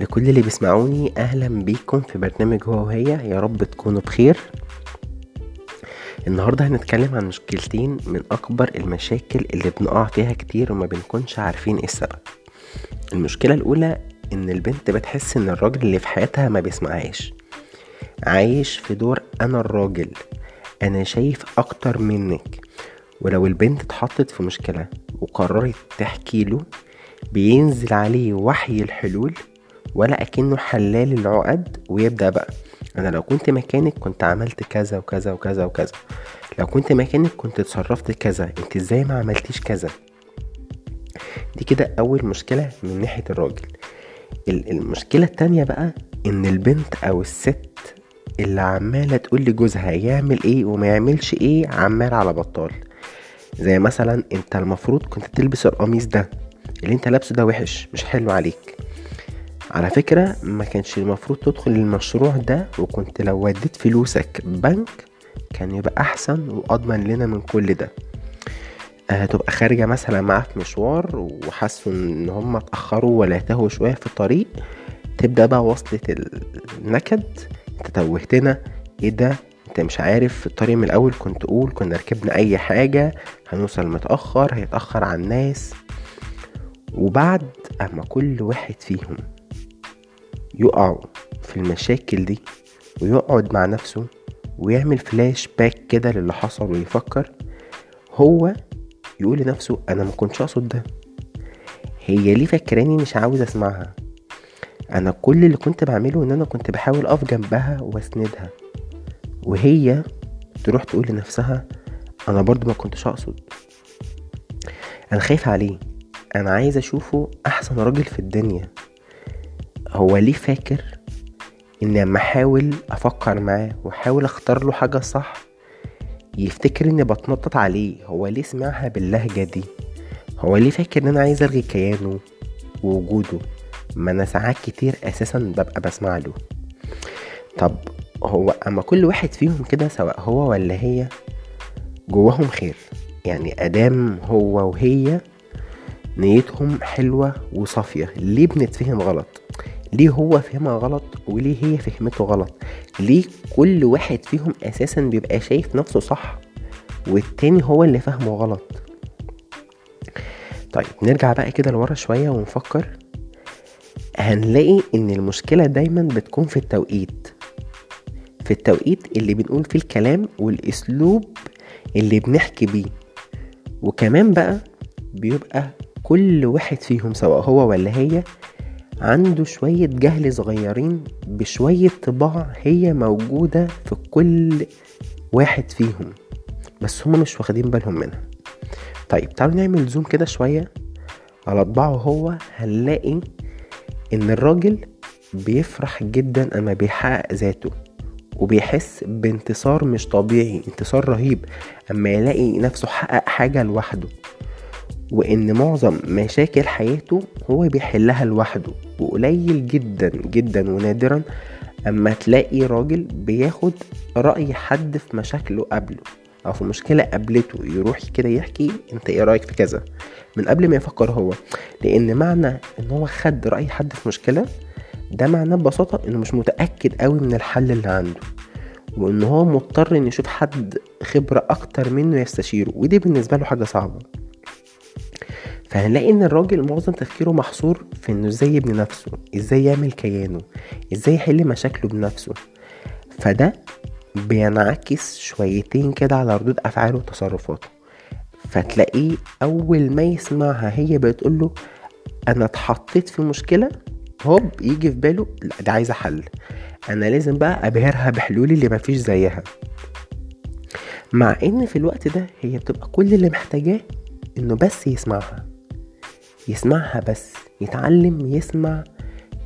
لكل اللي بيسمعوني أهلا بيكم في برنامج هو وهي، يا رب تكونوا بخير. النهاردة هنتكلم عن مشكلتين من أكبر المشاكل اللي بنقع فيها كتير وما بنكونش عارفين إيه السبب. المشكلة الأولى إن البنت بتحس إن الراجل اللي في حياتها ما بيسمعهاش، عايش في دور أنا الراجل، أنا شايف أكتر منك. ولو البنت اتحطت في مشكلة وقررت تحكي له بينزل عليه وحي الحلول ولا أكنه حلال العقد، ويبدأ بقى أنا لو كنت مكانك كنت عملت كذا وكذا وكذا وكذا، لو كنت مكانك كنت اتصرفت كذا، أنت إزاي ما عملتيش كذا. دي كده أول مشكلة من ناحية الراجل. المشكلة التانية بقى إن البنت أو الست اللي عمالة تقول لجوزها يعمل إيه وما يعملش إيه عمال على بطال، زي مثلا أنت المفروض كنت تلبس القميص ده اللي أنت لابسه ده وحش مش حلو عليك، على فكرة ما كانش المفروض تدخل المشروع ده، وكنت لو وديت فلوسك بنك كان يبقى أحسن وأضمن لنا من كل ده. تبقى خارجة مثلا معاه في مشوار وحسوا ان هم اتأخروا ولا تهوا شوية في الطريق، تبدأ بقى وصلة النكد، انت توهتنا، ايه ده انت مش عارف الطريق من الأول، كنت قول كنا ركبنا اي حاجة، هنوصل متأخر، هيتأخر على الناس. وبعد اما كل واحد فيهم يقعوا في المشاكل دي ويقعد مع نفسه ويعمل فلاش باك كده للي حصل ويفكر، هو يقول لنفسه انا ما كنتش اقصد ده، هي ليه فكراني مش عاوز اسمعها، انا كل اللي كنت بعمله ان انا كنت بحاول اقف جنبها واسندها، وهي تروح تقول لنفسها انا برضو ما كنتش اقصد، انا خايف عليه، انا عايز اشوفه احسن راجل في الدنيا، هو ليه فاكر ان اما احاول افكر معاه واحاول اختار له حاجه صح يفتكر اني بتنطط عليه، هو ليه سمعها باللهجه دي، هو ليه فاكر ان انا عايز الغي كيانه ووجوده، ما انا ساعات كتير اساسا ببقى بسمع له. طب هو اما كل واحد فيهم كده سواء هو ولا هي جواهم خير، يعني ادام هو وهي نيتهم حلوه وصافيه، ليه بنتفهم غلط، ليه هو فهمها غلط وليه هي فهمته غلط، ليه كل واحد فيهم أساسا بيبقى شايف نفسه صح والتاني هو اللي فهمه غلط. طيب نرجع بقى كده لورا شوية ونفكر، هنلاقي ان المشكلة دايما بتكون في التوقيت، في التوقيت اللي بنقول فيه الكلام والاسلوب اللي بنحكي بيه، وكمان بقى بيبقى كل واحد فيهم سواء هو ولا هي عنده شوية جهل صغيرين بشوية طباع هي موجودة في كل واحد فيهم بس هم مش واخدين بالهم منها. طيب تعالوا نعمل زوم كده شوية على طباعه هو، هنلاقي ان الراجل بيفرح جدا اما بيحقق ذاته وبيحس بانتصار مش طبيعي، انتصار رهيب اما يلاقي نفسه حقق حاجة لوحده، وان معظم مشاكل حياته هو بيحلها لوحده، وقليل جدا جدا ونادرا اما تلاقي راجل بياخد رأي حد في مشاكله قبله او في مشكلة قابلته، يروح كده يحكي انت ايه رأيك في كذا من قبل ما يفكر هو، لان معنى ان هو خد رأي حد في مشكلة ده معناه ببساطة انه مش متأكد قوي من الحل اللي عنده، وان هو مضطر ان يشوف حد خبرة اكتر منه يستشيره، ودي بالنسبة له حاجة صعبة. فهنلاقي ان الراجل معظم تفكيره محصور في انه ازاي يبني نفسه، ازاي يعمل كيانه، ازاي يحل مشاكله بنفسه، فده بينعكس شويتين كده على ردود افعاله وتصرفاته. فتلاقيه اول ما يسمعها هي بتقوله انا اتحطيت في مشكلة، هوب يجي في باله لا ده عايزة حل، انا لازم بقى ابهرها بحلولي اللي مفيش زيها، مع ان في الوقت ده هي بتبقى كل اللي محتاجاه انه بس يسمعها بس، يتعلم يسمع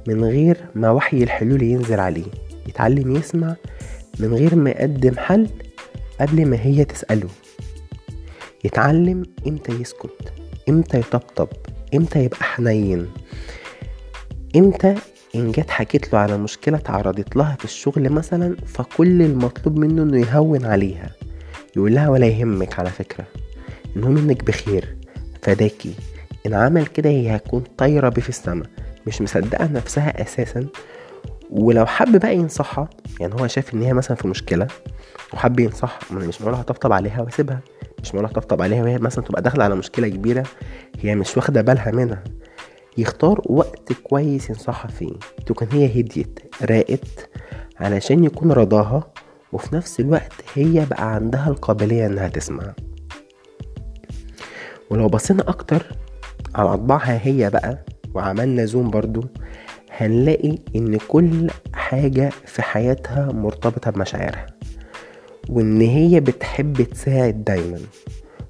من غير ما وحي الحلول ينزل عليه، يتعلم يسمع من غير ما يقدم حل قبل ما هي تسأله، يتعلم امتى يسكت، امتى يطبطب، امتى يبقى حنين، امتى ان جت حكيت له على مشكلة تعرضت لها في الشغل مثلا فكل المطلوب منه انه يهون عليها، يقول لها ولا يهمك على فكرة، المهم انك بخير، فداكي ان عمل كده هي هتكون طايره بيه في السماء، مش مصدقه نفسها اساسا. ولو حب بقى ينصحها، يعني هو شاف ان هي مثلا في مشكله وحب ينصحها، مش مقولها هطبطب عليها واسيبها، مش مقولها هطبطب عليها وهي مثلا تبقى داخله على مشكله كبيره هي مش واخده بالها منها. يختار وقت كويس ينصحها فيه تكون هي هديت راقت علشان يكون رضاها، وفي نفس الوقت هي بقى عندها القابليه انها تسمع. ولو بصينا اكتر على اطباعها هي بقى وعملنا زوم برضو، هنلاقي ان كل حاجة في حياتها مرتبطة بمشاعرها، وان هي بتحب تساعد دايما،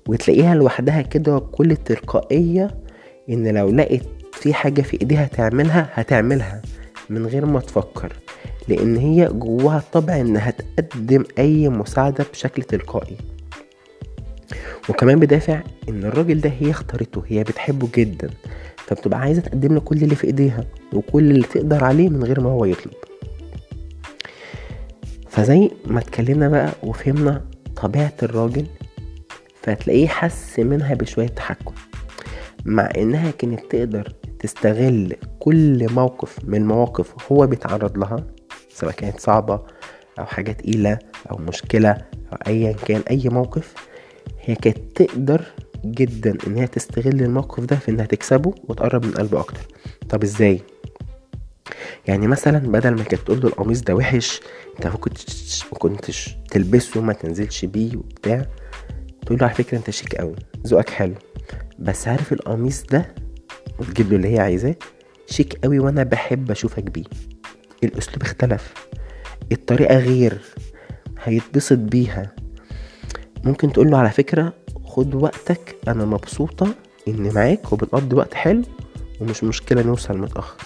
وتلاقيها لوحدها كده بكل تلقائية ان لو لقيت في حاجة في ايديها تعملها هتعملها من غير ما تفكر، لان هي جواها طبع انها تقدم اي مساعدة بشكل تلقائي. وكمان بدافع ان الراجل ده هي اختارته، هي بتحبه جدا، فبتبقى عايزة تقدم له كل اللي في ايديها وكل اللي تقدر عليه من غير ما هو يطلب. فزي ما اتكلمنا بقى وفهمنا طبيعة الراجل، فتلاقيه حس منها بشوية تحكم، مع انها كانت تقدر تستغل كل موقف من المواقف هو بيتعرض لها، سواء كانت صعبة او حاجة تقيلة او مشكلة او ايا كان اي موقف، هي كانت تقدر جدا انها تستغل الموقف ده في انها تكسبه وتقرب من قلبه اكتر. طب ازاي؟ يعني مثلا بدل ما كانت تقول له القميص ده وحش انت ما كنتش تلبسه وما تنزلش بيه وبتاع، تقول له على فكره انت شيك قوي، ذوقك حلو، بس عارف القميص ده، وتجيب له اللي هي عايزاه، شيك قوي وانا بحب اشوفك بيه. الاسلوب اختلف، الطريقه غير، هيتبسط بيها. ممكن تقول له على فكره خد وقتك، انا مبسوطة اني معاك وبنقضي وقت حلو، ومش مشكلة نوصل متأخر،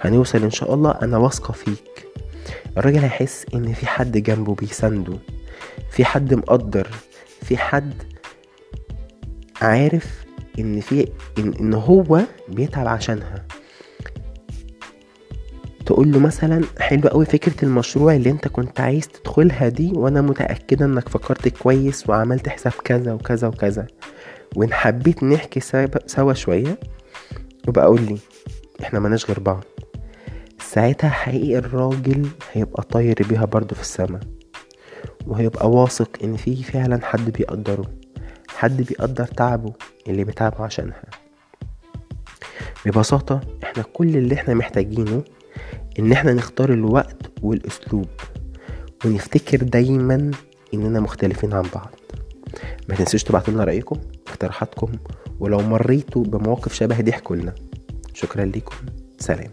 هنوصل ان شاء الله، انا واثقة فيك. الراجل هيحس ان في حد جنبه بيسنده، في حد مقدر، في حد عارف ان هو بيتعب عشانها. تقول له مثلا حلو قوي فكرة المشروع اللي انت كنت عايز تدخلها دي، وانا متأكدة انك فكرت كويس وعملت حساب كذا وكذا وكذا، وان حبيت نحكي سوا شوية وبقى قولي، احنا ماناش غير بعض. ساعتها حقيقي الراجل هيبقى طاير بيها برضو في السماء، وهيبقى واثق ان فيه فعلا حد بيقدره، حد بيقدر تعبه اللي بتعبه عشانها. ببساطة احنا كل اللي احنا محتاجينه ان احنا نختار الوقت والاسلوب، ونفتكر دايما اننا مختلفين عن بعض. ما تنسوش تبعتوا لنا رايكم واقتراحاتكم، ولو مريتوا بمواقف شبه دي احكوا لنا. شكرا لكم، سلام.